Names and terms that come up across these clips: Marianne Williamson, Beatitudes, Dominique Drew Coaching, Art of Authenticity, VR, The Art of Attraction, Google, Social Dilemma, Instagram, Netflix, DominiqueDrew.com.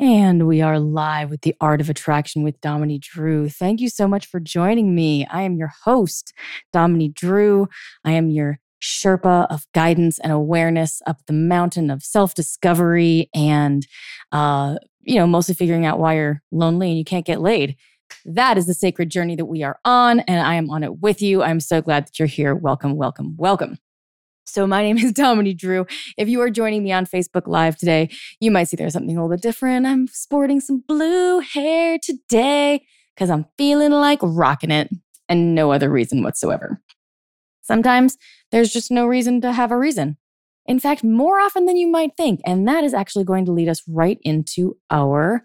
And we are live with The Art of Attraction with Dominique Drew. Thank you so much for joining me. I am your host, Dominique Drew. I am your Sherpa of guidance and awareness up the mountain of self-discovery and, mostly figuring out why you're lonely and you can't get laid. That is the sacred journey that we are on, and I am on it with you. I'm so glad that you're here. Welcome, welcome, welcome. So my name is Dominique Drew. If you are joining me on Facebook Live today, you might see there's something a little bit different. I'm sporting some blue hair today because I'm feeling like rocking it and no other reason whatsoever. Sometimes there's just no reason to have a reason. In fact, more often than you might think. And that is actually going to lead us right into our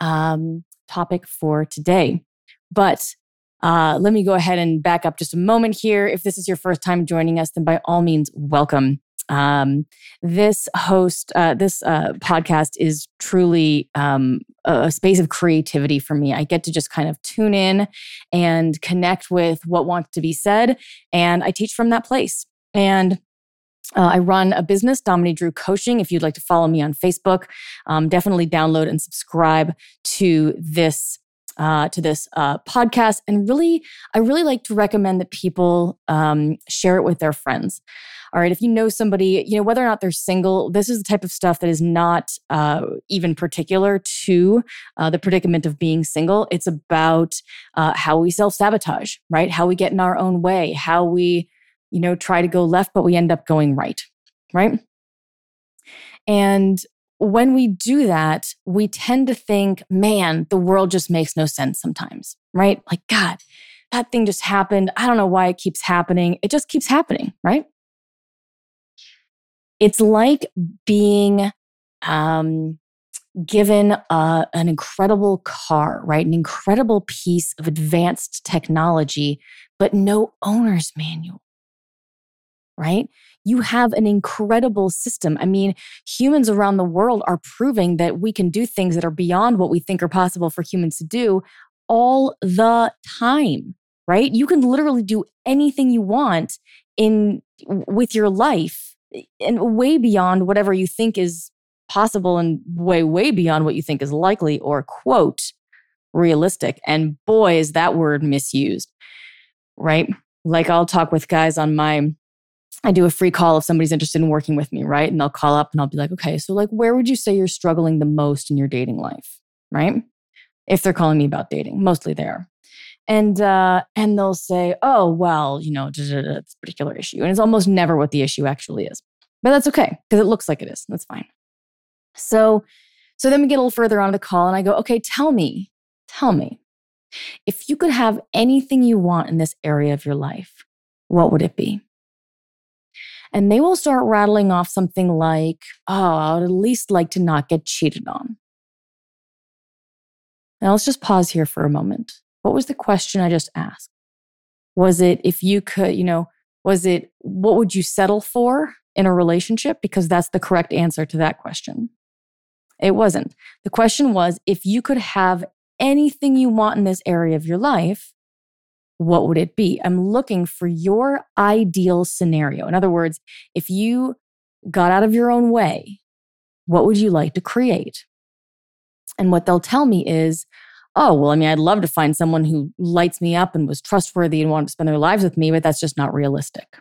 topic for today. But let me go ahead and back up just a moment here. If this is your first time joining us, then by all means, welcome. This podcast is truly a space of creativity for me. I get to just kind of tune in and connect with what wants to be said. And I teach from that place. And I run a business, Dominique Drew Coaching. If you'd like to follow me on Facebook, definitely download and subscribe to this podcast. And really, I really like to recommend that people share it with their friends. All right. If you know somebody, whether or not they're single, this is the type of stuff that is not even particular to the predicament of being single. It's about how we self-sabotage, right? How we get in our own way, how we, try to go left, but we end up going right. Right. And when we do that, we tend to think, man, the world just makes no sense sometimes, right? Like, God, that thing just happened. I don't know why it keeps happening. It just keeps happening, right? It's like being given an incredible car, right? An incredible piece of advanced technology, but no owner's manual, right? You have an incredible system. I mean, humans around the world are proving that we can do things that are beyond what we think are possible for humans to do all the time, right? You can literally do anything you want with your life and way beyond whatever you think is possible and way, way beyond what you think is likely or, quote, realistic. And boy, is that word misused, right? Like I'll talk with guys on I do a free call if somebody's interested in working with me, right? And they'll call up and I'll be like, okay, so like, where would you say you're struggling the most in your dating life, right? If they're calling me about dating, mostly they are. And they'll say, oh, well, this particular issue. And it's almost never what the issue actually is. But that's okay, because it looks like it is. That's fine. So then we get a little further on the call and I go, okay, tell me, if you could have anything you want in this area of your life, what would it be? And they will start rattling off something like, oh, I would at least like to not get cheated on. Now, let's just pause here for a moment. What was the question I just asked? Was it if you could, what would you settle for in a relationship? Because that's the correct answer to that question. It wasn't. The question was, if you could have anything you want in this area of your life, what would it be? I'm looking for your ideal scenario. In other words, if you got out of your own way, what would you like to create? And what they'll tell me is, oh, well, I'd love to find someone who lights me up and was trustworthy and wanted to spend their lives with me, but that's just not realistic.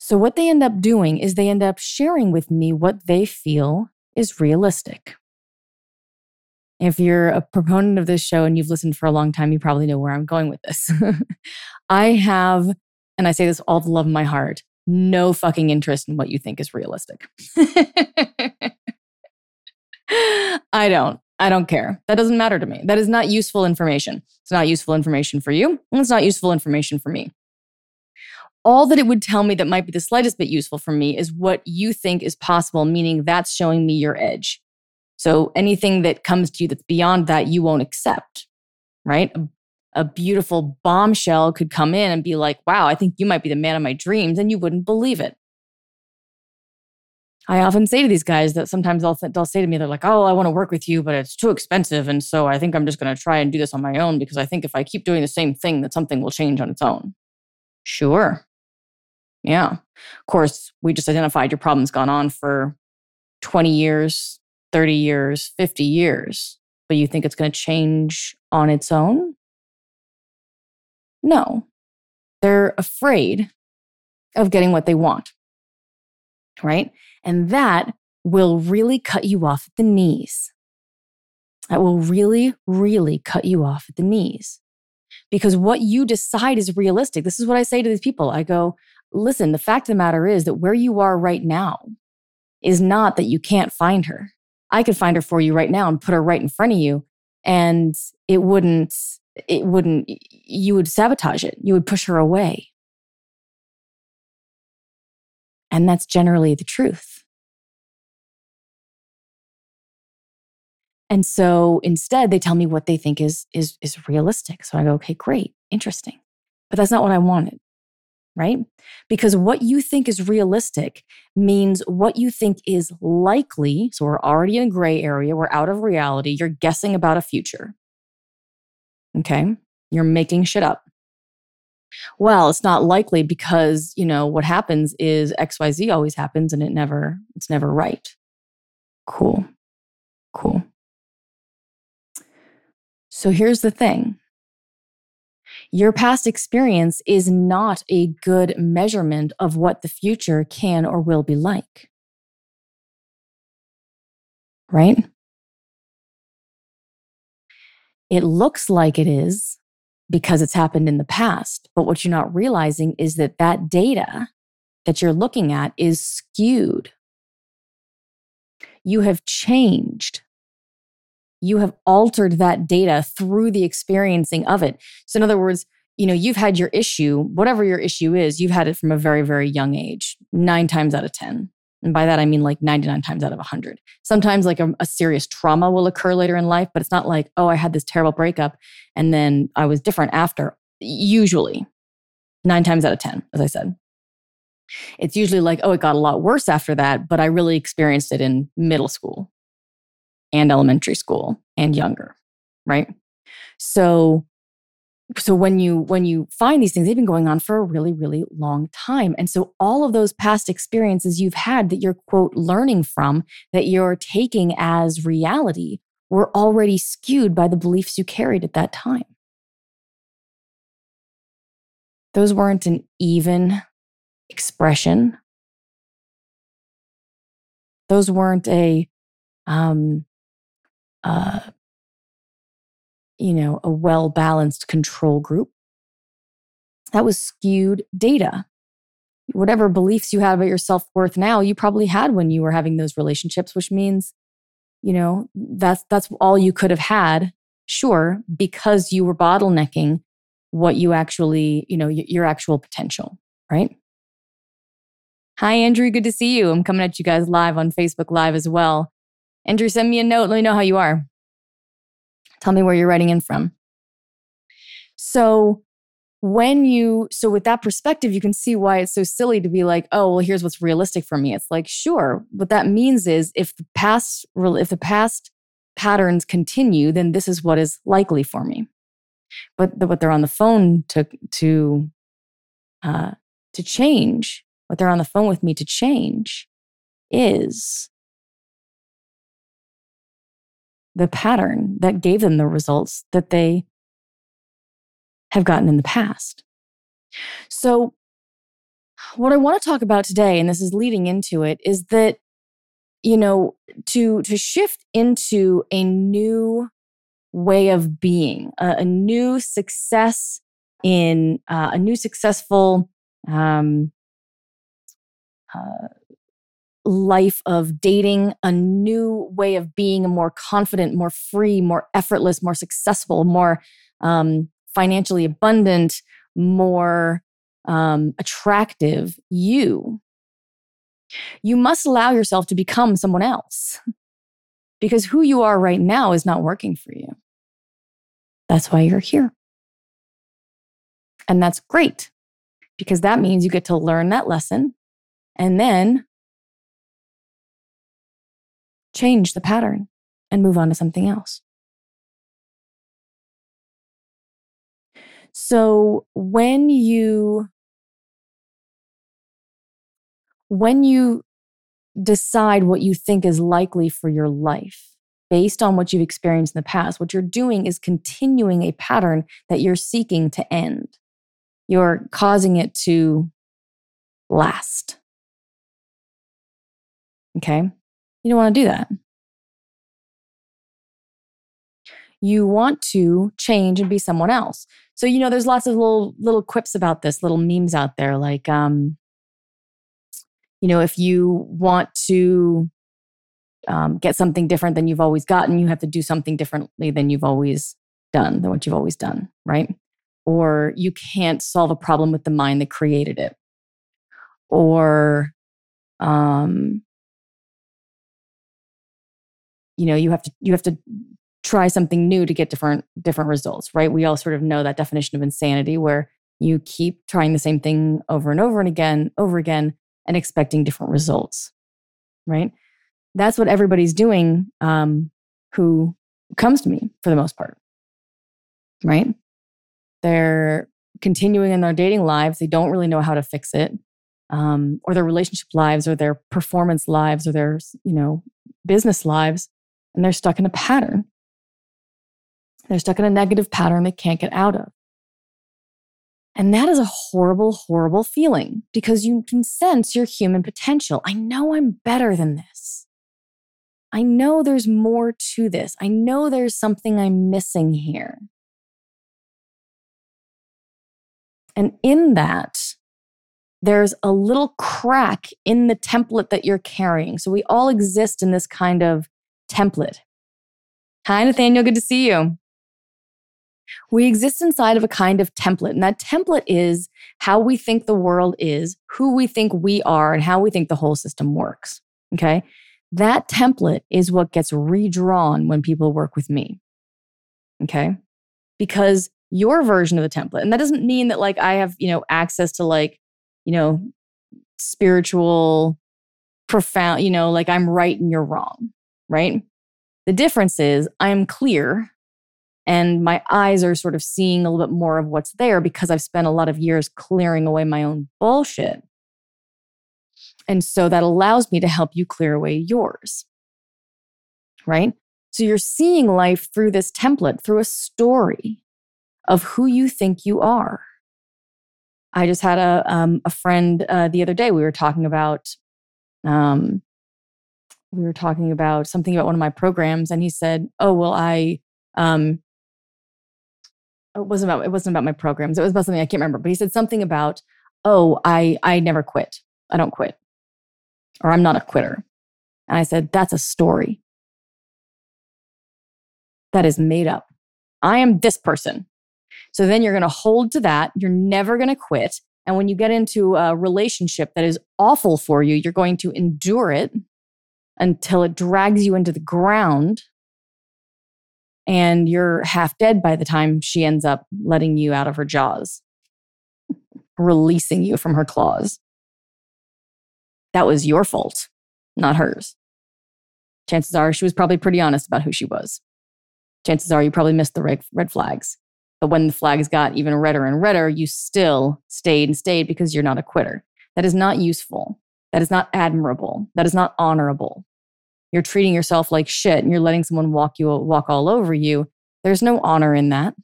So what they end up doing is they end up sharing with me what they feel is realistic. If you're a proponent of this show and you've listened for a long time, you probably know where I'm going with this. I have, and I say this all the love of my heart, no fucking interest in what you think is realistic. I don't care. That doesn't matter to me. That is not useful information. It's not useful information for you, and it's not useful information for me. All that it would tell me that might be the slightest bit useful for me is what you think is possible, meaning that's showing me your edge. So anything that comes to you that's beyond that, you won't accept, right? A beautiful bombshell could come in and be like, wow, I think you might be the man of my dreams, and you wouldn't believe it. I often say to these guys that sometimes they'll say to me, they're like, oh, I want to work with you, but it's too expensive. And so I think I'm just going to try and do this on my own because I think if I keep doing the same thing, that something will change on its own. Sure. Yeah. Of course, we just identified your problem's gone on for 20 years, 30 years, 50 years, but you think it's going to change on its own? No. They're afraid of getting what they want, right? And that will really cut you off at the knees. That will really, really cut you off at the knees. Because what you decide is realistic. This is what I say to these people. I go, listen, the fact of the matter is that where you are right now is not that you can't find her. I could find her for you right now and put her right in front of you, and it wouldn't, you would sabotage it. You would push her away. And that's generally the truth. And so instead, they tell me what they think is realistic. So I go, okay, great, interesting. But that's not what I wanted, right? Because what you think is realistic means what you think is likely. So we're already in a gray area. We're out of reality. You're guessing about a future. Okay? You're making shit up. Well, it's not likely because, what happens is XYZ always happens and it's never right. Cool. So here's the thing. Your past experience is not a good measurement of what the future can or will be like. Right? It looks like it is because it's happened in the past, but what you're not realizing is that data that you're looking at is skewed. You have changed. You have altered that data through the experiencing of it. So in other words, you've had your issue, whatever your issue is, you've had it from a very, very young age, 9 times out of 10. And by that, I mean like 99 times out of 100. Sometimes like a serious trauma will occur later in life, but it's not like, oh, I had this terrible breakup and then I was different after. Usually, 9 times out of 10, as I said. It's usually like, oh, it got a lot worse after that, but I really experienced it in middle school and elementary school and younger, right? So when you find these things, they've been going on for a really, really long time. And so all of those past experiences you've had that you're, quote, learning from, that you're taking as reality, were already skewed by the beliefs you carried at that time. Those weren't an even expression. Those weren't a well-balanced control group. That was skewed data. Whatever beliefs you have about your self-worth now, you probably had when you were having those relationships, which means, that's all you could have had, sure, because you were bottlenecking what you actually, your actual potential, right? Hi, Andrew. Good to see you. I'm coming at you guys live on Facebook Live as well. Andrew, send me a note. Let me know how you are. Tell me where you're writing in from. So with that perspective, you can see why it's so silly to be like, oh, well, here's what's realistic for me. It's like, sure. What that means is if the past patterns continue, then this is what is likely for me. But what they're on the phone with me to change is the pattern that gave them the results that they have gotten in the past. So what I want to talk about today, and this is leading into it, is that you know, to shift into a new way of being, a new success in a new successful life of dating, a new way of being, a more confident, more free, more effortless, more successful, more financially abundant, more attractive you. You must allow yourself to become someone else, because who you are right now is not working for you. That's why you're here. And that's great, because that means you get to learn that lesson and then change the pattern and move on to something else. So when you decide what you think is likely for your life based on what you've experienced in the past, what you're doing is continuing a pattern that you're seeking to end. You're causing it to last. Okay? You don't want to do that. You want to change and be someone else. So, you know, there's lots of little quips about this, little memes out there, like, you know, if you want to get something different than you've always gotten, you have to do something differently than what you've always done, right? Or you can't solve a problem with the mind that created it. Or, you know, you have to try something new to get different results, right? We all sort of know that definition of insanity, where you keep trying the same thing over and over again. And expecting different results, right? That's what everybody's doing who comes to me for the most part, right? They're continuing in their dating lives. They don't really know how to fix it, or their relationship lives, or their performance lives, or their, you know, business lives. And they're stuck in a pattern. They're stuck in a negative pattern they can't get out of. And that is a horrible, horrible feeling, because you can sense your human potential. I know I'm better than this. I know there's more to this. I know there's something I'm missing here. And in that, there's a little crack in the template that you're carrying. So we all exist in this kind of template. Hi, Nathaniel. Good to see you. We exist inside of a kind of template, and that template is how we think the world is, who we think we are, and how we think the whole system works, okay? That template is what gets redrawn when people work with me, okay? Because your version of the template, and that doesn't mean that, like, I have, you know, access to, like, you know, spiritual, profound, you know, like I'm right and you're wrong, right? The difference is I am clear. And my eyes are sort of seeing a little bit more of what's there, because I've spent a lot of years clearing away my own bullshit. And so that allows me to help you clear away yours, right? So you're seeing life through this template, through a story of who you think you are. I just had a friend the other day. We were talking about something about one of my programs, and he said, "Oh, well, it wasn't about my programs. It was about something I can't remember." But he said something about, "Oh, I never quit. I don't quit, or I'm not a quitter." And I said, "That's a story that is made up. I am this person." So then you're going to hold to that. You're never going to quit. And when you get into a relationship that is awful for you, you're going to endure it until it drags you into the ground. And you're half dead by the time she ends up letting you out of her jaws, releasing you from her claws. That was your fault, not hers. Chances are she was probably pretty honest about who she was. Chances are you probably missed the red flags. But when the flags got even redder and redder, you still stayed because you're not a quitter. That is not useful. That is not admirable. That is not honorable. You're treating yourself like shit, and you're letting someone walk all over you. There's no honor in that.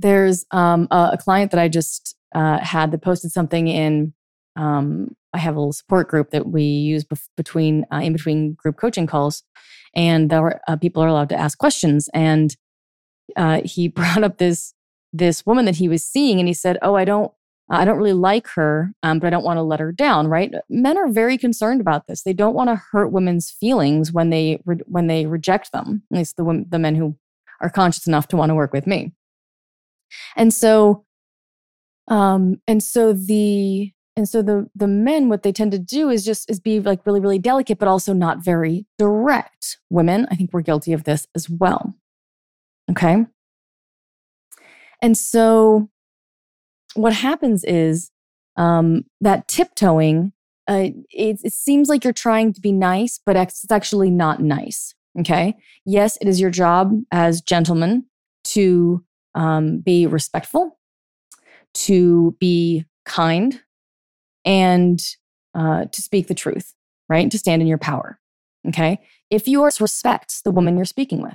There's a client that I just had that posted something in I have a little support group that we use in between group coaching calls, and people are allowed to ask questions. And he brought up this woman that he was seeing, and he said, "Oh, I don't really like her, but I don't want to let her down." Right? Men are very concerned about this. They don't want to hurt women's feelings when they reject them. At least the men who are conscious enough to want to work with me. And so the men, what they tend to do is be like really, really delicate, but also not very direct. Women, I think we're guilty of this as well. Okay. And so what happens is that tiptoeing, it seems like you're trying to be nice, but it's actually not nice. Okay. Yes, it is your job as gentlemen to be respectful, to be kind, and to speak the truth, right? To stand in your power, okay? If you respect the woman you're speaking with.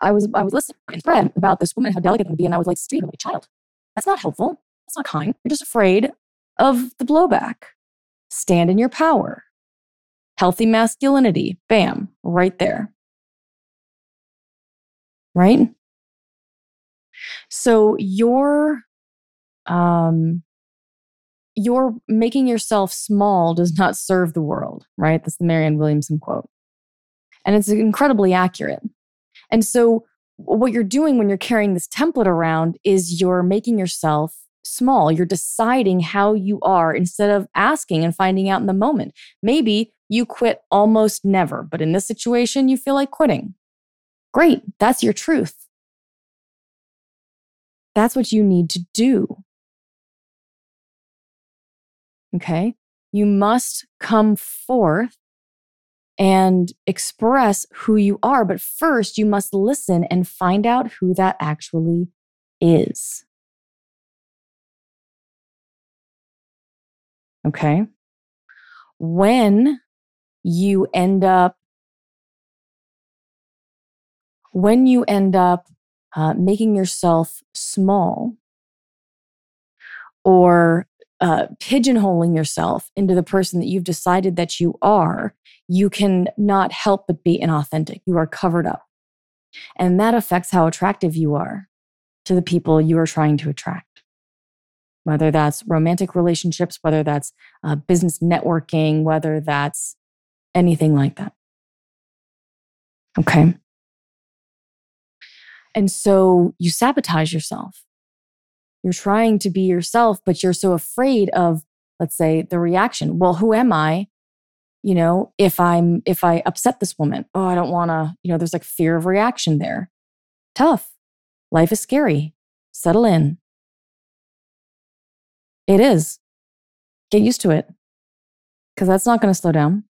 I was listening to a friend about this woman, how delicate it would be, and I was like, treat her like a child. That's not helpful. That's not kind. You're just afraid of the blowback. Stand in your power. Healthy masculinity. Bam. Right there. Right? So you're making yourself small does not serve the world, right? That's the Marianne Williamson quote. And it's incredibly accurate. And so what you're doing when you're carrying this template around is you're making yourself small. You're deciding how you are instead of asking and finding out in the moment. Maybe you quit almost never, but in this situation, you feel like quitting. Great. That's your truth. That's what you need to do. Okay? You must come forth and express who you are, but first you must listen and find out who that actually is. Okay? When you end up making yourself small or pigeonholing yourself into the person that you've decided that you are, you can not help but be inauthentic. You are covered up. And that affects how attractive you are to the people you are trying to attract. Whether that's romantic relationships, whether that's business networking, whether that's anything like that. Okay. And so you sabotage yourself. You're trying to be yourself, but you're so afraid of, let's say, the reaction. Well, who am I? You know, if I upset this woman, oh, I don't want to, you know, there's like fear of reaction there. Tough. Life is scary. Settle in. It is. Get used to it. Because that's not going to slow down.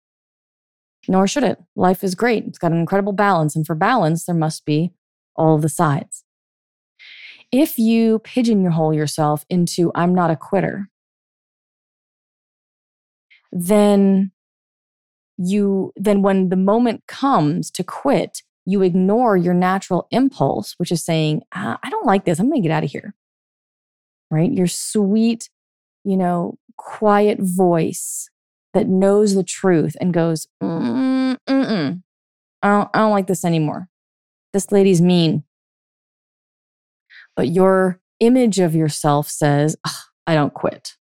Nor should it. Life is great. It's got an incredible balance. And for balance, there must be all of the sides. If you pigeonhole yourself into, I'm not a quitter, then when the moment comes to quit, you ignore your natural impulse, which is saying, I don't like this. I'm going to get out of here. Right? Your sweet, you know, quiet voice that knows the truth and goes, I don't like this anymore. This lady's mean. But your image of yourself says, I don't quit.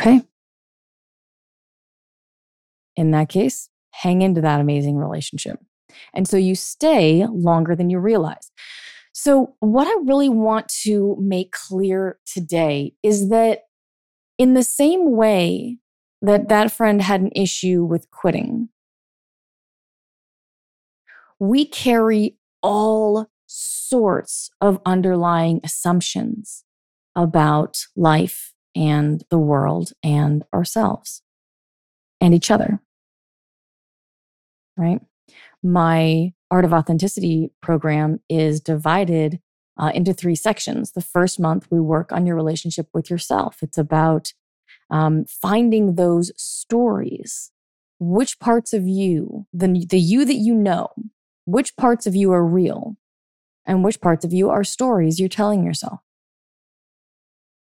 Okay? In that case, hang into that amazing relationship. And so you stay longer than you realize. So what I really want to make clear today is that in the same way that that friend had an issue with quitting, we carry all sorts of underlying assumptions about life and the world and ourselves and each other, right? My Art of Authenticity program is divided into 3 sections. The first month, we work on your relationship with yourself. It's about finding those stories, which parts of you, the you that you know, which parts of you are real and which parts of you are stories you're telling yourself.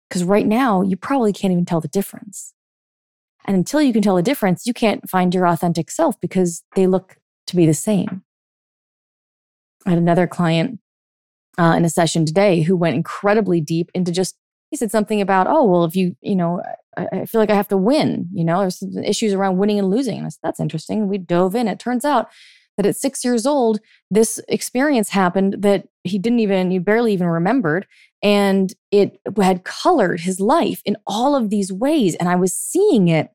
Because right now, you probably can't even tell the difference. And until you can tell the difference, you can't find your authentic self because they look to be the same. I had another client in a session today who went incredibly deep into he said something about, oh, well, if I feel like I have to win, there's issues around winning and losing. And I said, that's interesting. We dove in. It turns out that at 6 years old, this experience happened that he barely even remembered. And it had colored his life in all of these ways. And I was seeing it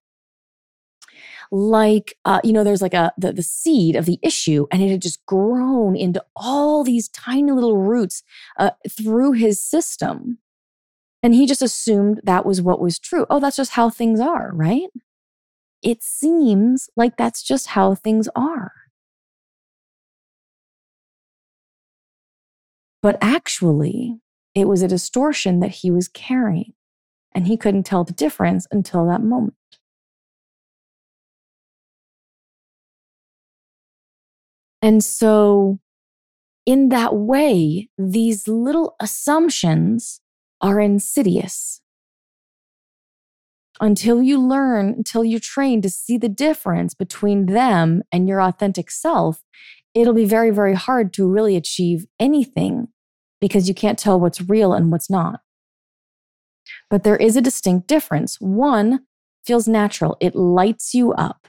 like, there's like the seed of the issue, and it had just grown into all these tiny little roots through his system. And he just assumed that was what was true. Oh, that's just how things are, right? It seems like that's just how things are. But actually, it was a distortion that he was carrying, and he couldn't tell the difference until that moment. And so, in that way, these little assumptions are insidious. Until you train to see the difference between them and your authentic self, it'll be very, very hard to really achieve anything because you can't tell what's real and what's not. But there is a distinct difference. One feels natural. It lights you up,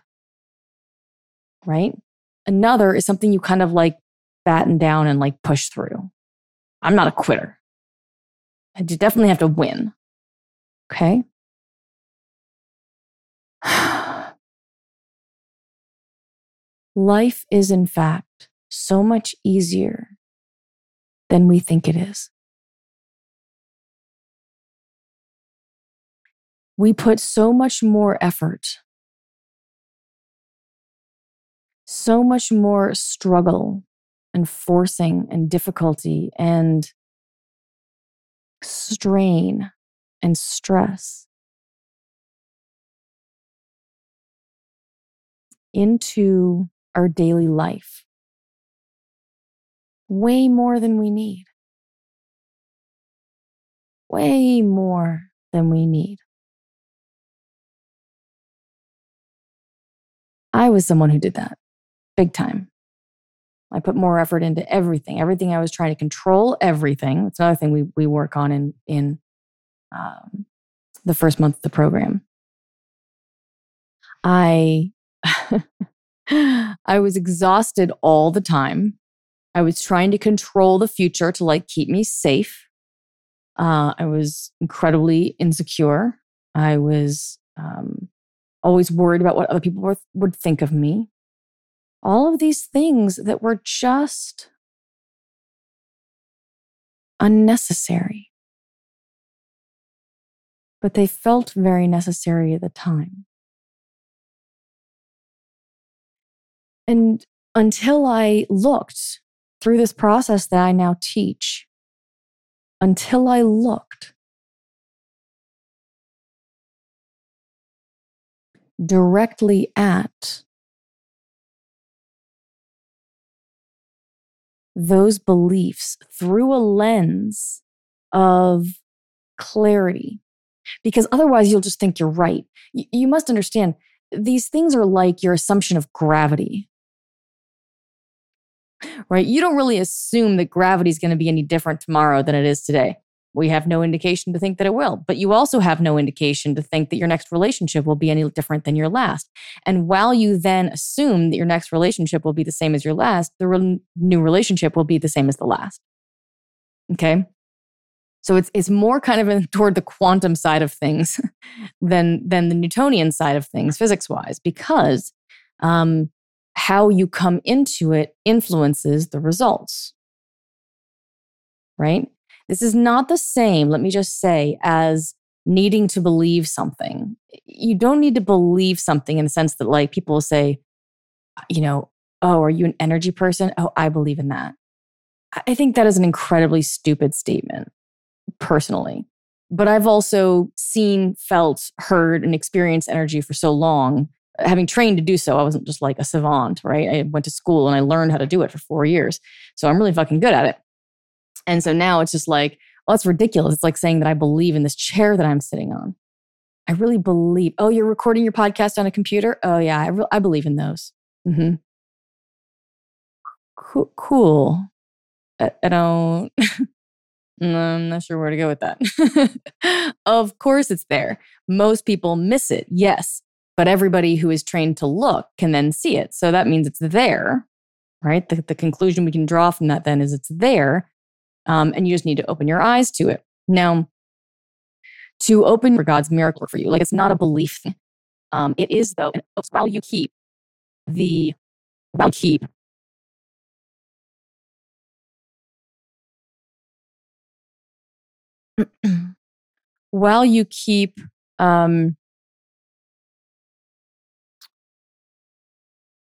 right? Another is something you kind of like batten down and like push through. I'm not a quitter. I definitely have to win. Okay? Life is, in fact, so much easier than we think it is. We put so much more effort, so much more struggle and forcing and difficulty and strain and stress into our daily life. Way more than we need. Way more than we need. I was someone who did that. Big time. I put more effort into everything. Everything I was trying to control, everything. That's another thing we work on in the first month of the program. I was exhausted all the time. I was trying to control the future to like keep me safe. I was incredibly insecure. I was always worried about what other people would think of me. All of these things that were just unnecessary. But they felt very necessary at the time. And until I looked through this process that I now teach, until I looked directly at those beliefs through a lens of clarity. Because otherwise you'll just think you're right. You must understand, these things are like your assumption of gravity. Right? You don't really assume that gravity is going to be any different tomorrow than it is today. We have no indication to think that it will, but you also have no indication to think that your next relationship will be any different than your last. And while you then assume that your next relationship will be the same as your last, the new relationship will be the same as the last. Okay? So it's more kind of toward the quantum side of things than the Newtonian side of things, physics-wise, because how you come into it influences the results, right? This is not the same, let me just say, as needing to believe something. You don't need to believe something in the sense that like people say, oh, are you an energy person? Oh, I believe in that. I think that is an incredibly stupid statement, personally. But I've also seen, felt, heard, and experienced energy for so long. Having trained to do so, I wasn't just like a savant, right? I went to school and I learned how to do it for 4 years. So I'm really fucking good at it. And so now it's just like, well, that's ridiculous. It's like saying that I believe in this chair that I'm sitting on. I really believe, oh, you're recording your podcast on a computer? Oh yeah, I believe in those. Mm-hmm. Cool. I don't, I'm not sure where to go with that. Of course it's there. Most people miss it, yes. But everybody who is trained to look can then see it. So that means it's there, right? The conclusion we can draw from that then is it's there. And you just need to open your eyes to it. Now, to open for God's miracle for you, like it's not a belief thing. It is though, and while you keep the,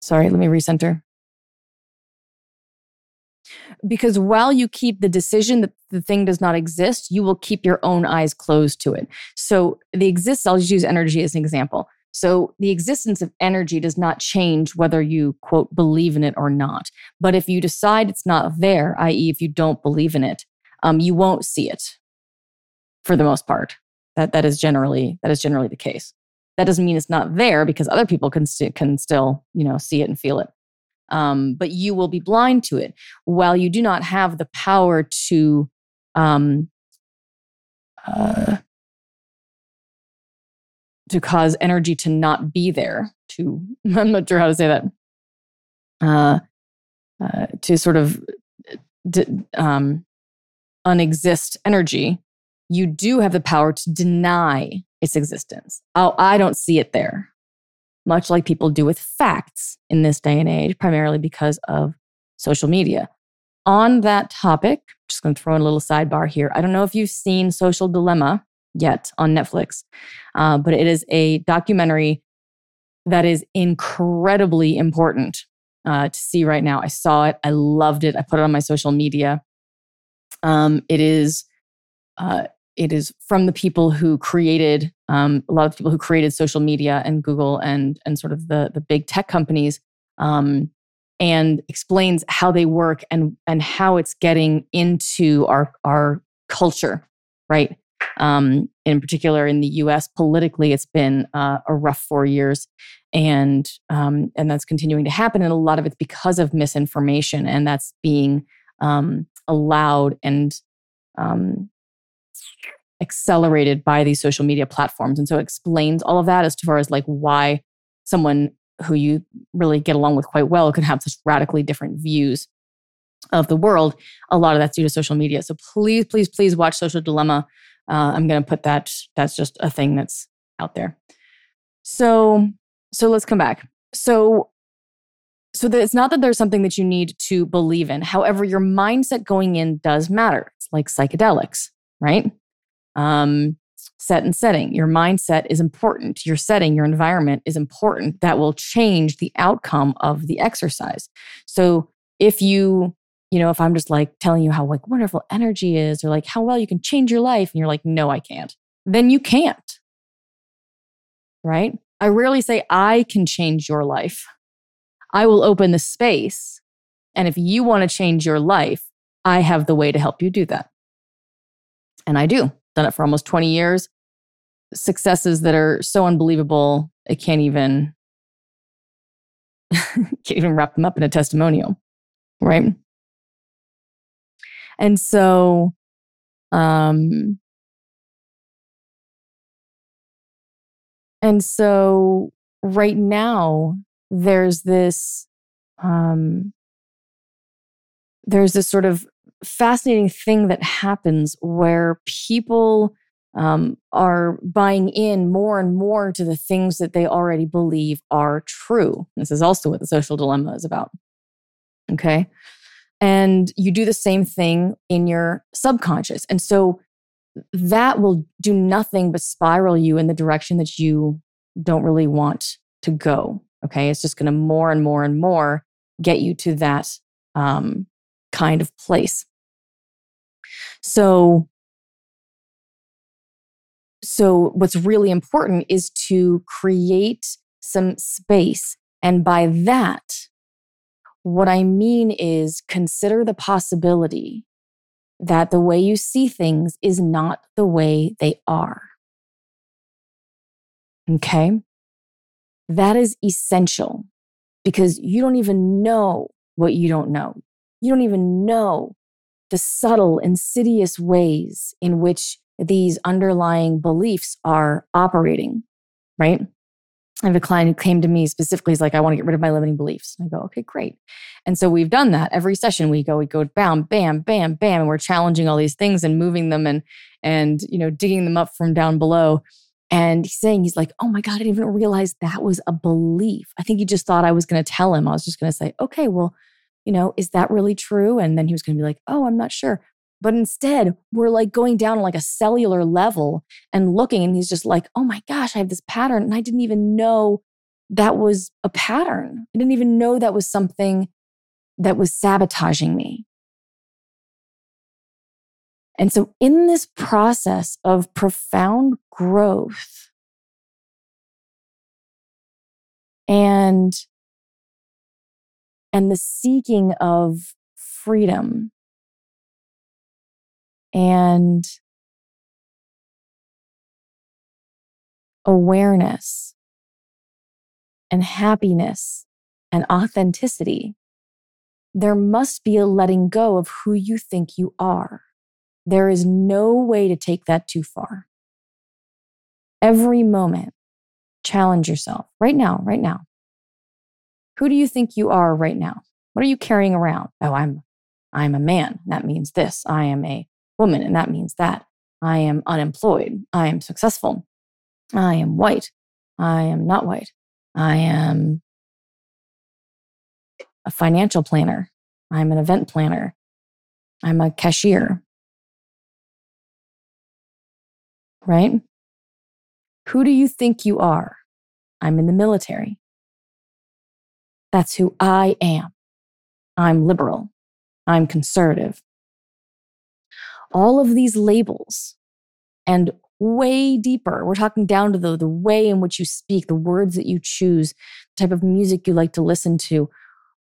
sorry, let me recenter. Because while you keep the decision that the thing does not exist, you will keep your own eyes closed to it. So the exists, I'll just use energy as an example. So the existence of energy does not change whether you, quote, believe in it or not. But if you decide it's not there, i.e. if you don't believe in it, you won't see it for the most part. That is generally the case. That doesn't mean it's not there because other people can still, see it and feel it. But you will be blind to it. While you do not have the power to cause energy to not be there, I'm not sure how to say that, to sort of unexist energy, you do have the power to deny its existence. Oh, I don't see it there. Much like people do with facts in this day and age, primarily because of social media. On that topic, just going to throw in a little sidebar here. I don't know if you've seen Social Dilemma yet on Netflix, but it is a documentary that is incredibly important to see right now. I saw it. I loved it. I put it on my social media. It is from the people who created, a lot of people who created social media and Google and sort of the big tech companies, and explains how they work and how it's getting into our culture, right? In particular, in the U.S., politically, it's been a rough 4 years, and that's continuing to happen. And a lot of it's because of misinformation, and that's being allowed and accelerated by these social media platforms. And so it explains all of that as far as like why someone who you really get along with quite well can have such radically different views of the world. A lot of that's due to social media. So please, please, please watch Social Dilemma. I'm going to put that's just a thing that's out there. So let's come back. So that it's not that there's something that you need to believe in. However, your mindset going in does matter. It's like psychedelics, right? Set and setting. Your mindset is important. Your setting, your environment is important. That will change the outcome of the exercise. So if if I'm just like telling you how like wonderful energy is or like how well you can change your life and you're like, no, I can't, then you can't, right? I rarely say I can change your life. I will open the space. And if you want to change your life, I have the way to help you do that. And I do. Done it for almost 20 years. Successes that are so unbelievable, I can't even wrap them up in a testimonial, right? And so, right now, there's this sort of fascinating thing that happens where people are buying in more and more to the things that they already believe are true. This is also what the Social Dilemma is about. Okay. And you do the same thing in your subconscious. And so that will do nothing but spiral you in the direction that you don't really want to go. Okay. It's just going to more and more and more get you to that kind of place. So what's really important is to create some space. And by that, what I mean is consider the possibility that the way you see things is not the way they are. Okay? That is essential because you don't even know what you don't know. You don't even know the subtle, insidious ways in which these underlying beliefs are operating, right? I have a client who came to me specifically, he's like, I want to get rid of my limiting beliefs. And I go, okay, great. And so we've done that. Every session we go bam, bam, bam, bam. And we're challenging all these things and moving them and you know, digging them up from down below. And he's like, oh my God, I didn't even realize that was a belief. I think he just thought I was going to tell him. I was just going to say, okay, well, you know, is that really true? And then he was going to be like, oh, I'm not sure. But instead, we're like going down like a cellular level and looking, and he's just like, oh my gosh, I have this pattern. And I didn't even know that was a pattern. I didn't even know that was something that was sabotaging me. And so in this process of profound growth and the seeking of freedom and awareness and happiness and authenticity, there must be a letting go of who you think you are. There is no way to take that too far. Every moment, challenge yourself right now. Who do you think you are right now? What are you carrying around? Oh, I'm a man. That means this. I am a woman, and that means that. I am unemployed. I am successful. I am white. I am not white. I am a financial planner. I'm an event planner. I'm a cashier. Right? Who do you think you are? I'm in the military. That's who I am. I'm liberal. I'm conservative. All of these labels and way deeper, we're talking down to the way in which you speak, the words that you choose, the type of music you like to listen to,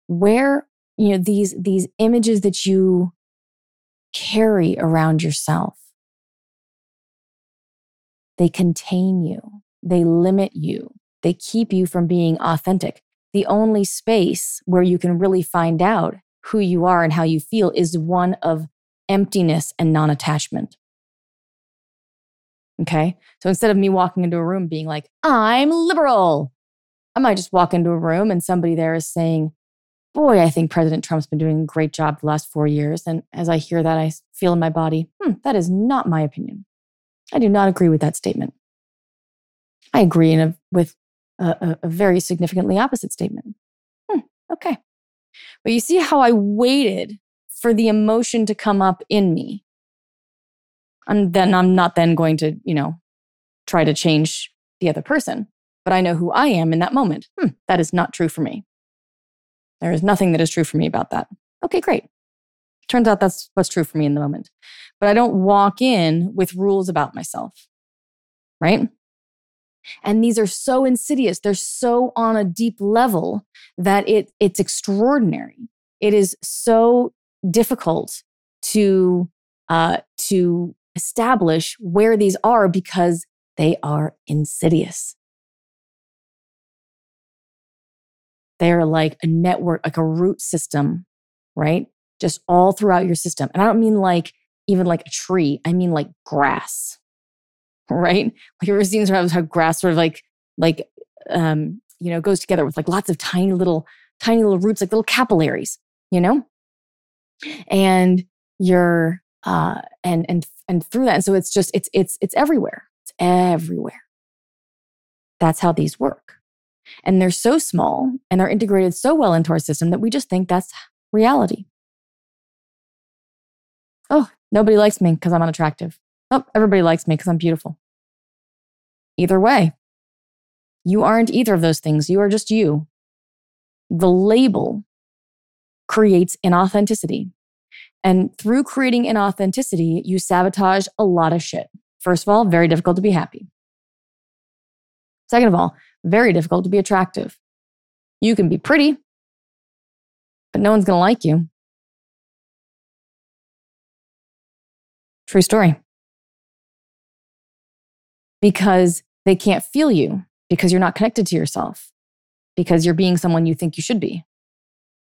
where, you know, these images that you carry around yourself. They contain you. They limit you. They keep you from being authentic. The only space where you can really find out who you are and how you feel is one of emptiness and non-attachment. Okay? So instead of me walking into a room being like, I'm liberal, I might just walk into a room and somebody there is saying, boy, I think President Trump's been doing a great job the last 4 years. And as I hear that, I feel in my body, that is not my opinion. I do not agree with that statement. I agree with a very significantly opposite statement. Okay. But you see how I waited for the emotion to come up in me. And then I'm not then going to, you know, try to change the other person. But I know who I am in that moment. That is not true for me. There is nothing that is true for me about that. Okay, great. Turns out that's what's true for me in the moment. But I don't walk in with rules about myself, right? And these are so insidious. They're so on a deep level that it's extraordinary. It is so difficult to establish where these are because they are insidious. They are like a network, like a root system, right? Just all throughout your system. And I don't mean like even like a tree. I mean like grass, right? Like you ever seen sort of how grass sort of like goes together with like lots of tiny little roots, like little capillaries, you know? And you're and through that. And so it's just it's everywhere. It's everywhere. That's how these work. And they're so small and they're integrated so well into our system that we just think that's reality. Oh, nobody likes me because I'm unattractive. Oh, everybody likes me because I'm beautiful. Either way, you aren't either of those things. You are just you. The label creates inauthenticity. And through creating inauthenticity, you sabotage a lot of shit. First of all, very difficult to be happy. Second of all, very difficult to be attractive. You can be pretty, but no one's going to like you. True story. Because they can't feel you, because you're not connected to yourself, because you're being someone you think you should be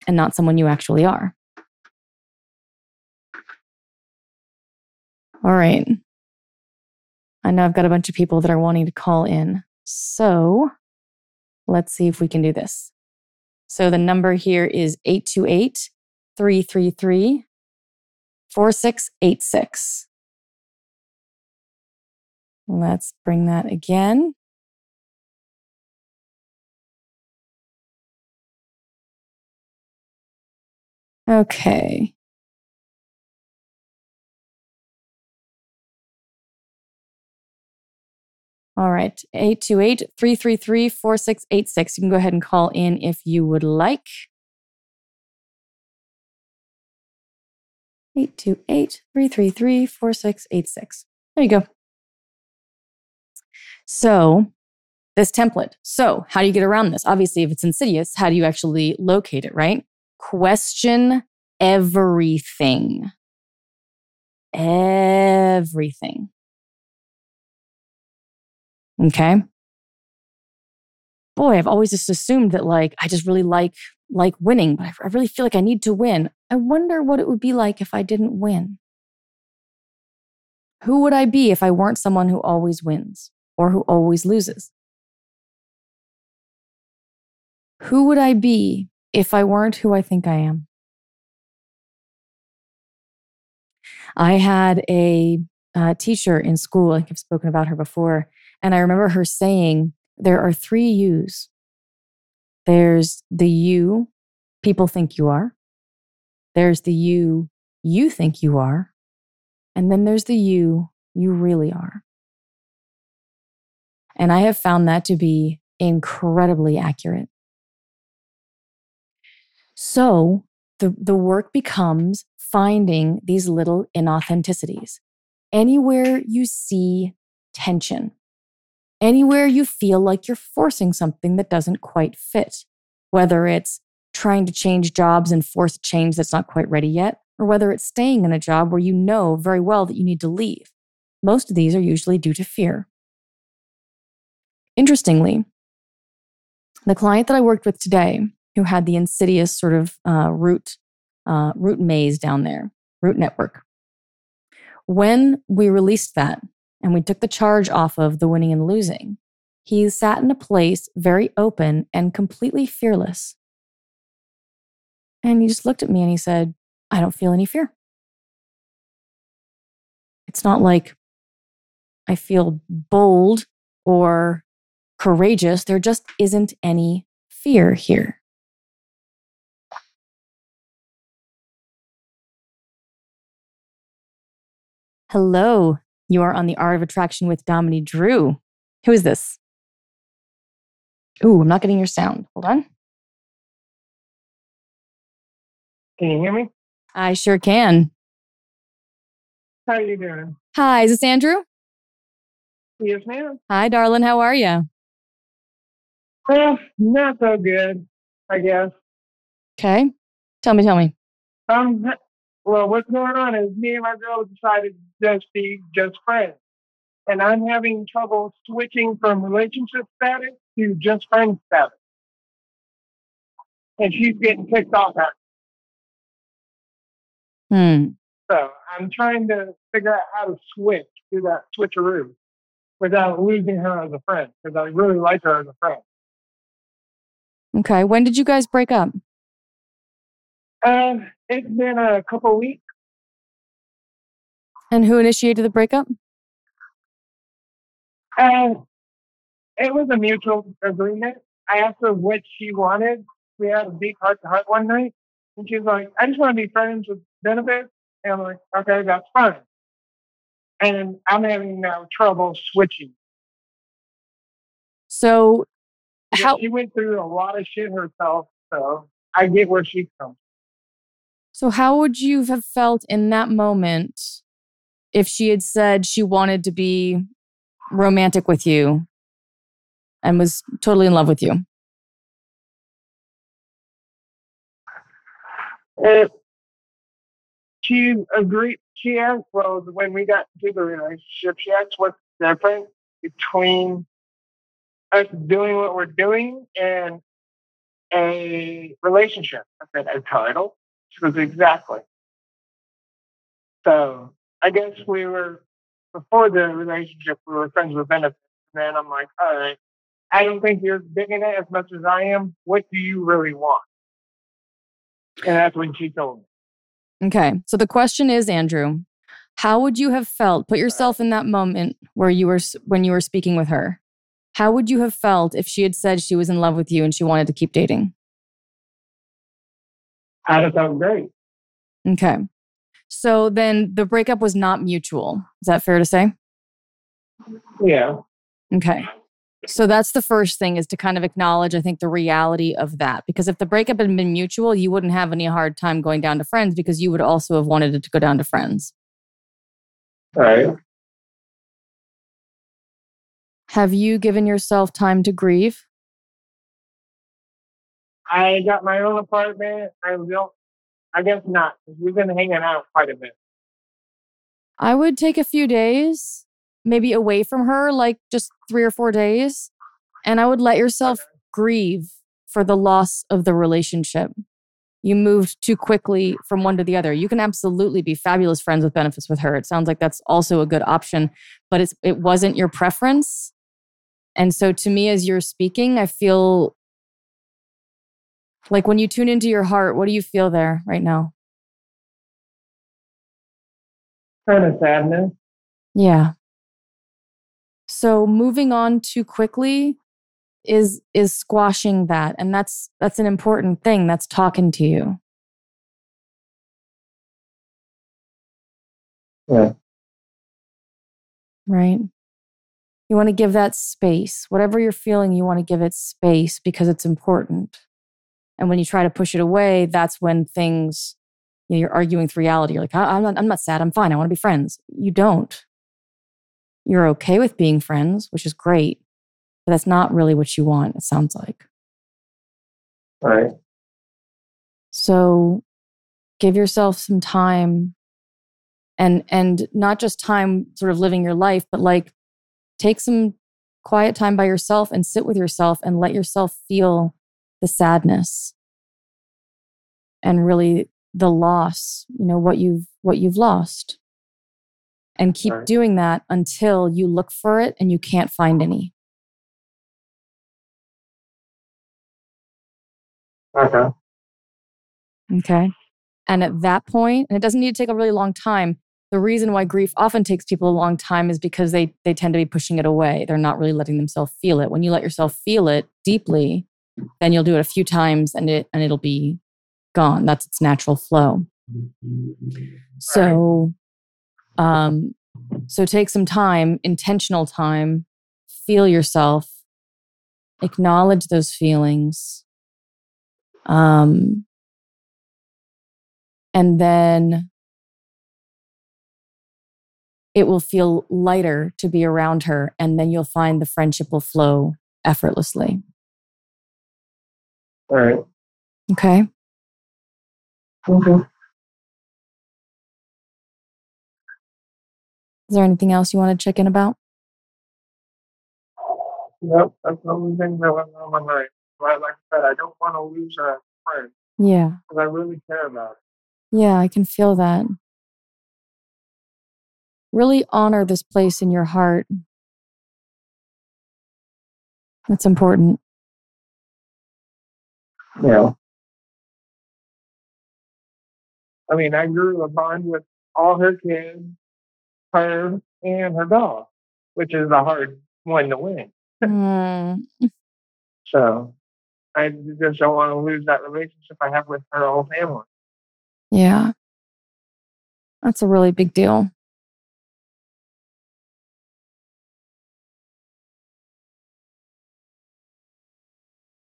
and not someone you actually are. All right. I know I've got a bunch of people that are wanting to call in. So let's see if we can do this. So the number here is 828-333-4686. Let's bring that again. Okay. All right, 828-333-4686. You can go ahead and call in if you would like. 828-333-4686. There you go. So this template. So how do you get around this? Obviously, if it's insidious, how do you actually locate it, right? Question everything. Everything. Okay. Boy, I've always just assumed that I just really like winning, but I really feel like I need to win. I wonder what it would be like if I didn't win. Who would I be if I weren't someone who always wins or who always loses? Who would I be if I weren't who I think I am? I had a teacher in school, I think I've spoken about her before, and I remember her saying, there are three yous. There's the you people think you are. There's the you think you are. And then there's the you really are. And I have found that to be incredibly accurate. So the work becomes finding these little inauthenticities. Anywhere you see tension. Anywhere you feel like you're forcing something that doesn't quite fit, whether it's trying to change jobs and force change that's not quite ready yet, or whether it's staying in a job where you know very well that you need to leave. Most of these are usually due to fear. Interestingly, the client that I worked with today, who had the insidious sort of root maze down there, root network, when we released that, and we took the charge off of the winning and losing, he sat in a place very open and completely fearless. And he just looked at me and he said, I don't feel any fear. It's not like I feel bold or courageous. There just isn't any fear here. Hello. You are on The Art of Attraction with Dominique Drew. Who is this? Ooh, I'm not getting your sound. Hold on. Can you hear me? I sure can. How are you doing? Hi, is this Andrew? Yes, ma'am. Hi, darling. How are you? Well, not so good, I guess. Okay. Tell me. Well, what's going on is me and my girl decided to just be just friends. And I'm having trouble switching from relationship status to just friend status. And she's getting kicked off at me. So I'm trying to figure out how to switch, do that switcheroo, without losing her as a friend, because I really like her as a friend. Okay. When did you guys break up? It's been a couple weeks. And who initiated the breakup? It was a mutual agreement. I asked her what she wanted. We had a deep heart-to-heart one night. And she was like, I just want to be friends with benefits. And I'm like, okay, that's fine. And I'm having now trouble switching. So how... She went through a lot of shit herself, so I get where she comes from. So how would you have felt in that moment if she had said she wanted to be romantic with you and was totally in love with you? She agreed. she asked, well, when we got into the relationship, she asked what's the difference between us doing what we're doing and a relationship. I said, a title. She goes, exactly. So I guess we were, before the relationship, we were friends with benefits. And then I'm like, all right, I don't think you're digging it as much as I am. What do you really want? And that's when she told me. Okay. So the question is, Andrew, how would you have felt, put yourself in that moment where you were, when you were speaking with her, how would you have felt if she had said she was in love with you and she wanted to keep dating? I'd have felt great. Okay. So then the breakup was not mutual. Is that fair to say? Yeah. Okay. So that's the first thing, is to kind of acknowledge, I think, the reality of that. Because if the breakup had been mutual, you wouldn't have any hard time going down to friends, because you would also have wanted it to go down to friends. All right. Have you given yourself time to grieve? I got my own apartment. I guess not. We've been hanging out quite a bit. I would take a few days, maybe away from her, like just 3 or 4 days. And I would let yourself grieve for the loss of the relationship. You moved too quickly from one to the other. You can absolutely be fabulous friends with benefits with her. It sounds like that's also a good option, but it wasn't your preference. And so to me, as you're speaking, I feel like when you tune into your heart, what do you feel there right now? Kind of sadness. Yeah. So moving on too quickly is squashing that. And that's an important thing. That's talking to you. Yeah. Right. You want to give that space. Whatever you're feeling, you want to give it space because it's important. And when you try to push it away, that's when things, you know, you're arguing with reality. You're like, I'm not sad. I'm fine. I want to be friends. You don't. You're okay with being friends, which is great, but that's not really what you want, it sounds like. All right. So give yourself some time, and not just time sort of living your life, but like take some quiet time by yourself and sit with yourself and let yourself feel the sadness and really the loss, you know, what you've lost. And keep doing that until you look for it and you can't find any. Okay. Okay. And at that point, and it doesn't need to take a really long time, the reason why grief often takes people a long time is because they tend to be pushing it away. They're not really letting themselves feel it. When you let yourself feel it deeply, then you'll do it a few times and it'll be gone. That's its natural flow. So... So take some time, intentional time, feel yourself, acknowledge those feelings. And then it will feel lighter to be around her. And then you'll find the friendship will flow effortlessly. All right. Okay. Okay. Is there anything else you want to check in about? Nope, that's the only thing that went on my mind. But like I said, I don't want to lose a friend. Yeah. Because I really care about it. Yeah, I can feel that. Really honor this place in your heart. That's important. Yeah. I mean, I grew a bond with all her kids, her and her dog, which is a hard one to win. So I just don't want to lose that relationship I have with her whole family. Yeah. That's a really big deal.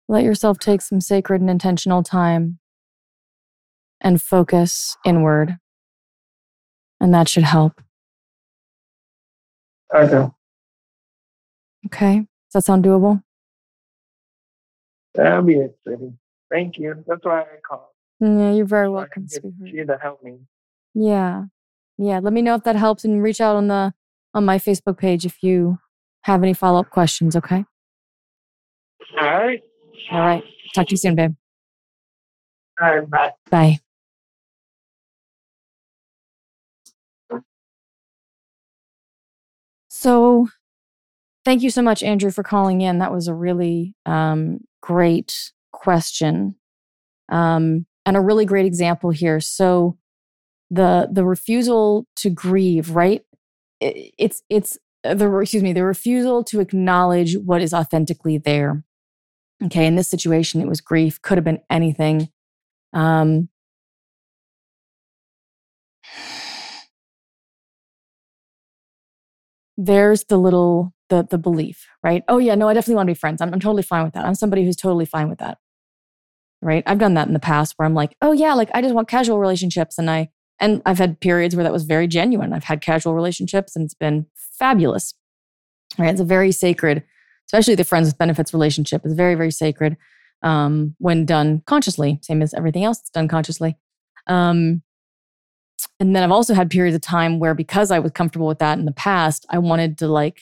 Let yourself take some sacred and intentional time and focus inward. And that should help. Okay. Okay. Does that sound doable? That'll be it, baby. Thank you. That's why I called. Yeah, you're very welcome. She had to help me. Yeah. Yeah, let me know if that helps, and reach out on my Facebook page if you have any follow-up questions, okay? All right. Talk to you soon, babe. All right, bye. Bye. So thank you so much, Andrew, for calling in. That was a really great question and a really great example here. So the refusal to grieve, right? The refusal to acknowledge what is authentically there. Okay, in this situation, it was grief. Could have been anything. There's the belief, right? Oh yeah, no, I definitely want to be friends. I'm totally fine with that. I'm somebody who's totally fine with that, right? I've done that in the past where I'm like, oh yeah, like I just want casual relationships, and I've had periods where that was very genuine. I've had casual relationships and it's been fabulous, right? It's a very sacred, especially the friends with benefits relationship is very, very sacred when done consciously, same as everything else that's done consciously. And then I've also had periods of time where, because I was comfortable with that in the past, I wanted to, like,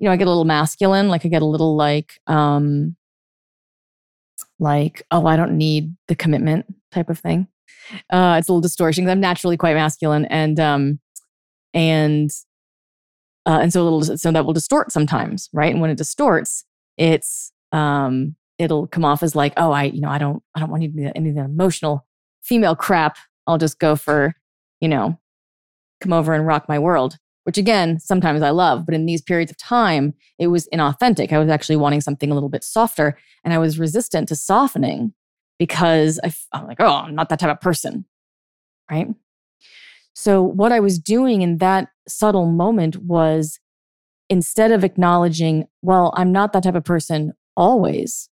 you know, I get a little masculine, like I get a little like, oh, I don't need the commitment type of thing. It's a little distortion because I'm naturally quite masculine, and so a little, so that will distort sometimes, right? And when it distorts, it's it'll come off as like, oh, I don't want you to be any of that emotional female crap. I'll just go for, you know, come over and rock my world, which again, sometimes I love, but in these periods of time, it was inauthentic. I was actually wanting something a little bit softer, and I was resistant to softening because I'm like, oh, I'm not that type of person, right? So what I was doing in that subtle moment was, instead of acknowledging, well, I'm not that type of person always,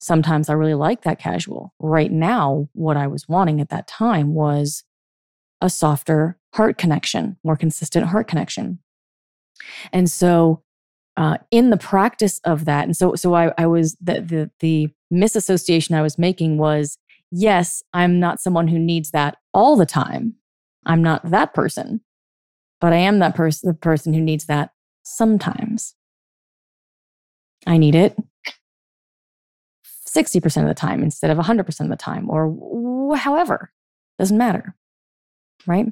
sometimes I really like that casual. Right now, what I was wanting at that time was a softer heart connection, more consistent heart connection. And so in the practice of that, and so I was, the misassociation I was making was, yes, I'm not someone who needs that all the time. I'm not that person, but I am that person, the person who needs that sometimes. I need it 60% of the time instead of 100% of the time, or however, doesn't matter, right?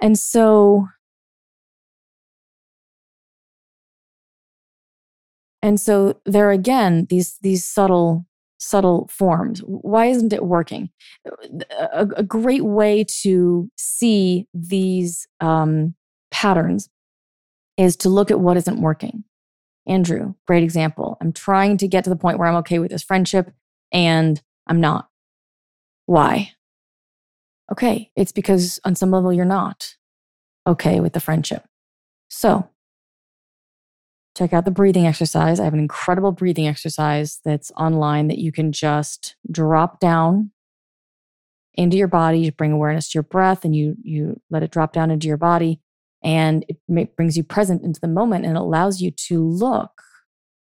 And so, there again, these subtle forms. Why isn't it working? A great way to see these patterns is to look at what isn't working. Andrew, great example. I'm trying to get to the point where I'm okay with this friendship, and I'm not. Why? Okay, it's because on some level you're not okay with the friendship. So check out the breathing exercise. I have an incredible breathing exercise that's online that you can just drop down into your body. You bring awareness to your breath, and you let it drop down into your body. And it brings you present into the moment, and it allows you to look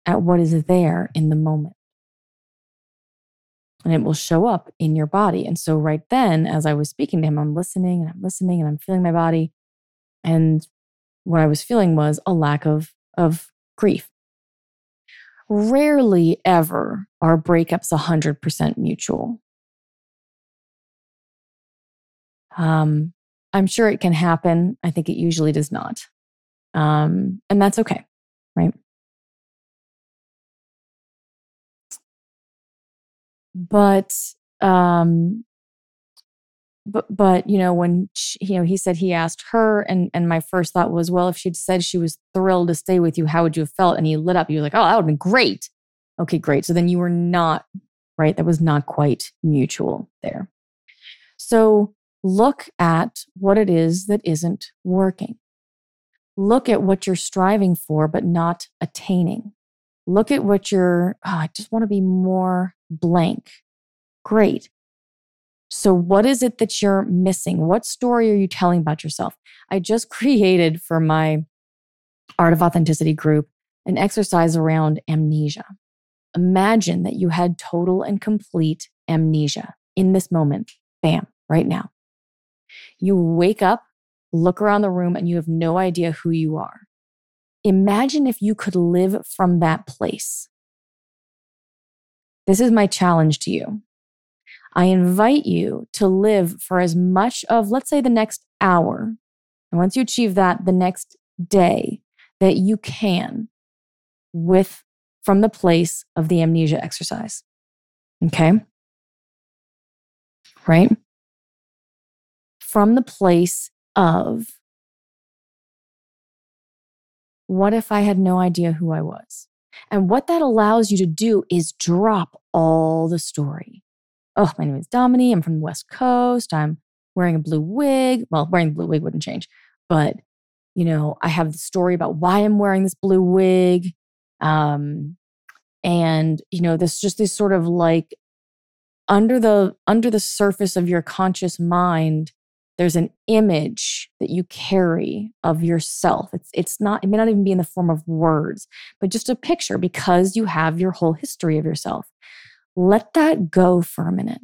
at what is there in the moment. And it will show up in your body. And so right then, as I was speaking to him, I'm listening and I'm feeling my body. And what I was feeling was a lack of grief. Rarely ever are breakups 100% mutual. I'm sure it can happen. I think it usually does not. And that's okay, right? But you know, when she, you know, he said he asked her, and my first thought was, well, if she'd said she was thrilled to stay with you, how would you have felt? And he lit up. You were like, oh, that would have been great. Okay, great. So then you were not, right? That was not quite mutual there. So look at what it is that isn't working. Look at what you're striving for but not attaining. Look at what you're, oh, I just want to be more blank. Great. So what is it that you're missing? What story are you telling about yourself? I just created for my Art of Authenticity group an exercise around amnesia. Imagine that you had total and complete amnesia in this moment, bam, right now. You wake up look around the room, and you have no idea who you are. Imagine if you could live from that place. This is my challenge to you. I invite you to live for as much of, let's say, the next hour. And once you achieve that, the next day that you can from the place of the amnesia exercise. Okay? Right? From the place of, what if I had no idea who I was? And what that allows you to do is drop all the story. Oh, my name is Dominique. I'm from the West Coast. I'm wearing a blue wig. Well, wearing the blue wig wouldn't change. But, you know, I have the story about why I'm wearing this blue wig. And, you know, there's just this sort of like under the surface of your conscious mind, there's an image that you carry of yourself. It may not even be in the form of words, but just a picture, because you have your whole history of yourself. Let that go for a minute.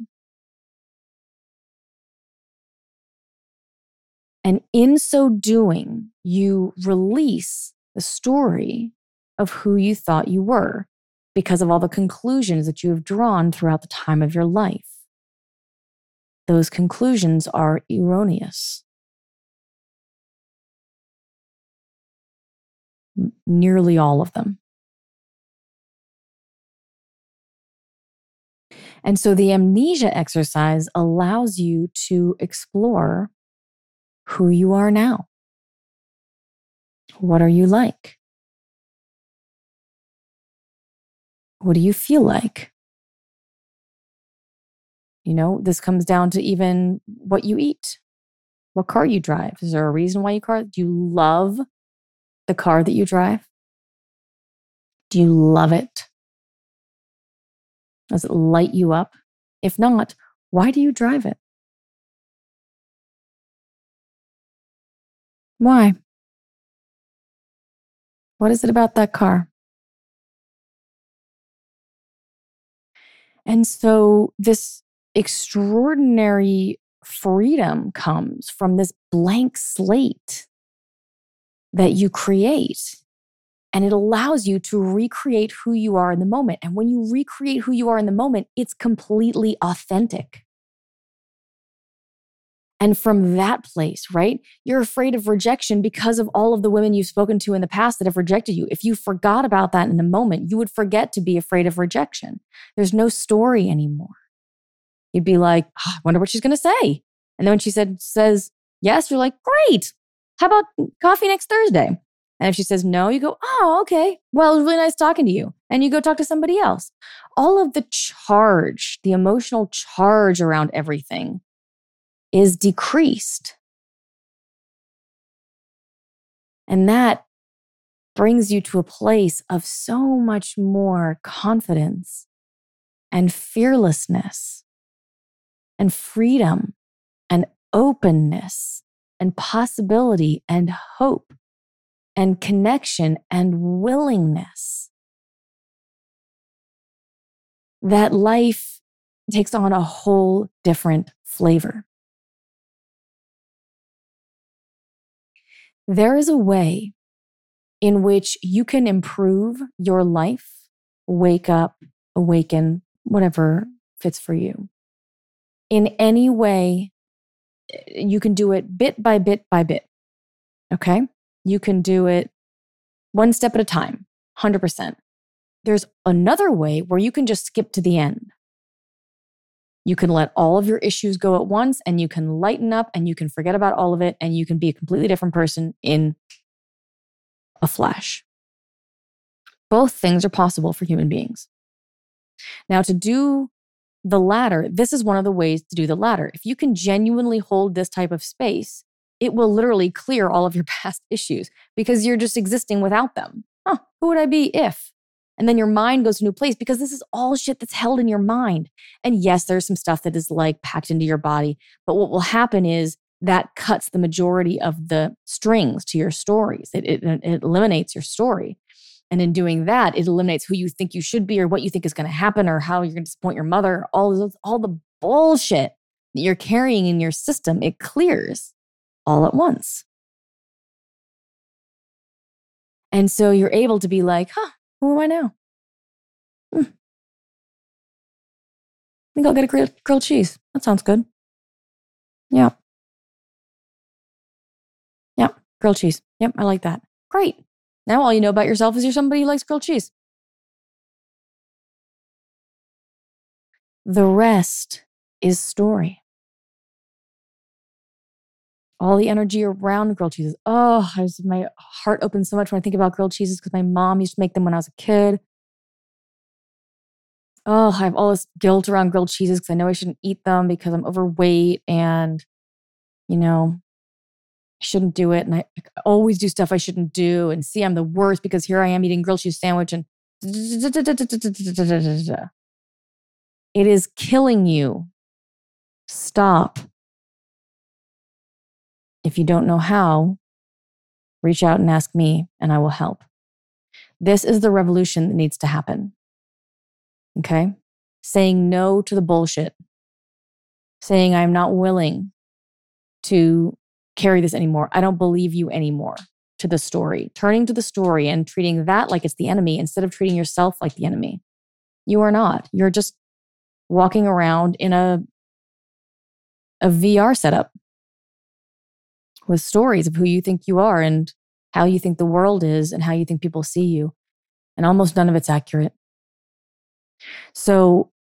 And in so doing, you release the story of who you thought you were because of all the conclusions that you have drawn throughout the time of your life. Those conclusions are erroneous. Nearly all of them. And so the amnesia exercise allows you to explore who you are now. What are you like? What do you feel like? You know, this comes down to even what you eat, what car you drive. Is there a reason why you do you love the car that you drive? Do you love it? Does it light you up? If not, why do you drive it? Why? What is it about that car? And so this extraordinary freedom comes from this blank slate that you create, and it allows you to recreate who you are in the moment. And when you recreate who you are in the moment, it's completely authentic. And from that place, right, you're afraid of rejection because of all of the women you've spoken to in the past that have rejected you. If you forgot about that in the moment, you would forget to be afraid of rejection. There's no story anymore. You'd be like, oh, I wonder what she's going to say. And then when she says yes, you're like, great. How about coffee next Thursday? And if she says no, you go, oh, okay. Well, it was really nice talking to you. And you go talk to somebody else. All of the charge, the emotional charge around everything is decreased. And that brings you to a place of so much more confidence and fearlessness and freedom and openness and possibility and hope and connection and willingness. That life takes on a whole different flavor. There is a way in which you can improve your life, wake up, awaken, whatever fits for you. In any way, you can do it bit by bit by bit, okay? You can do it one step at a time, 100%. There's another way where you can just skip to the end. You can let all of your issues go at once, and you can lighten up, and you can forget about all of it, and you can be a completely different person in a flash. Both things are possible for human beings. Now, to do the latter, this is one of the ways to do the latter. If you can genuinely hold this type of space, it will literally clear all of your past issues because you're just existing without them. Huh, who would I be if? And then your mind goes to a new place because this is all shit that's held in your mind. And yes, there's some stuff that is like packed into your body, but what will happen is that cuts the majority of the strings to your stories. It eliminates your story. And in doing that, it eliminates who you think you should be or what you think is going to happen or how you're going to disappoint your mother. All the bullshit that you're carrying in your system, it clears all at once. And so you're able to be like, who am I now? I think I'll get a grilled cheese. That sounds good. Yeah, grilled cheese. Yep, I like that. Great. Now all you know about yourself is you're somebody who likes grilled cheese. The rest is story. All the energy around grilled cheeses. My heart opens so much when I think about grilled cheeses because my mom used to make them when I was a kid. I have all this guilt around grilled cheeses because I know I shouldn't eat them because I'm overweight and, I shouldn't do it. And I always do stuff I shouldn't do. And I'm the worst because here I am eating grilled cheese sandwich and it is killing you. Stop. If you don't know how, reach out and ask me and I will help. This is the revolution that needs to happen. Okay? Saying no to the bullshit. Saying I'm not willing to carry this anymore. I don't believe you anymore to the story. Turning to the story and treating that like it's the enemy instead of treating yourself like the enemy. You are not. You're just walking around in a VR setup with stories of who you think you are and how you think the world is and how you think people see you. And almost none of it's accurate. So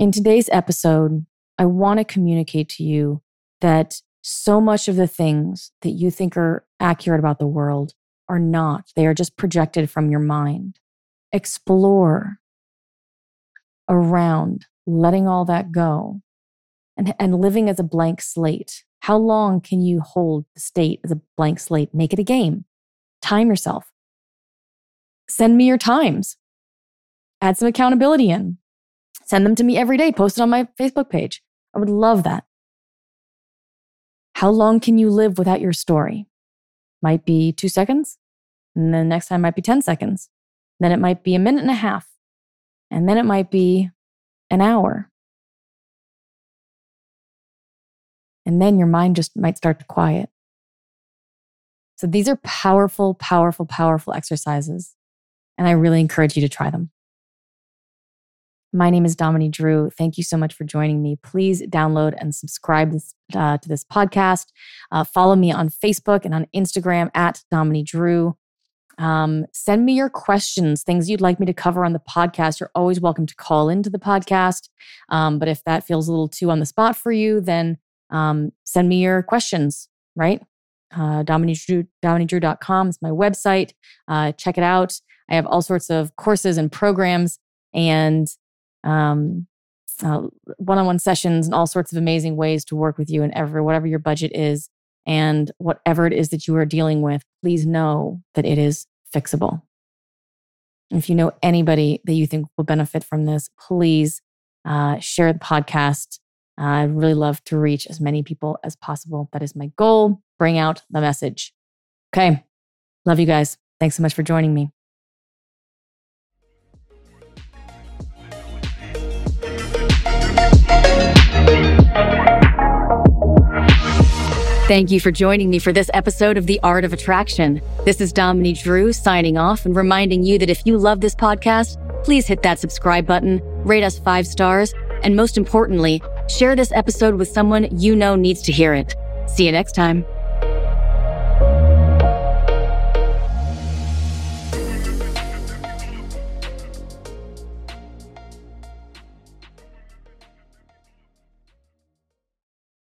in today's episode, I want to communicate to you that so much of the things that you think are accurate about the world are not. They are just projected from your mind. Explore around letting all that go and living as a blank slate. How long can you hold the state as a blank slate? Make it a game. Time yourself. Send me your times. Add some accountability in. Send them to me every day. Post it on my Facebook page. I would love that. How long can you live without your story? Might be 2 seconds. And then next time might be 10 seconds. Then it might be a minute and a half. And then it might be an hour. And then your mind just might start to quiet. So these are powerful, powerful, powerful exercises. And I really encourage you to try them. My name is Dominique Drew. Thank you so much for joining me. Please download and subscribe to this podcast. Follow me on Facebook and on Instagram at Dominique Drew. Send me your questions, things you'd like me to cover on the podcast. You're always welcome to call into the podcast. But if that feels a little too on the spot for you, then send me your questions, right? DominiqueDrew.com is my website. Check it out. I have all sorts of courses and programs and one-on-one sessions and all sorts of amazing ways to work with you and whatever your budget is and whatever it is that you are dealing with, please know that it is fixable. And if you know anybody that you think will benefit from this, please share the podcast. I'd really love to reach as many people as possible. That is my goal. Bring out the message. Okay. Love you guys. Thanks so much for joining me. Thank you for joining me for this episode of The Art of Attraction. This is Dominique Drew signing off and reminding you that if you love this podcast, please hit that subscribe button, rate us 5 stars, and most importantly, share this episode with someone you know needs to hear it. See you next time.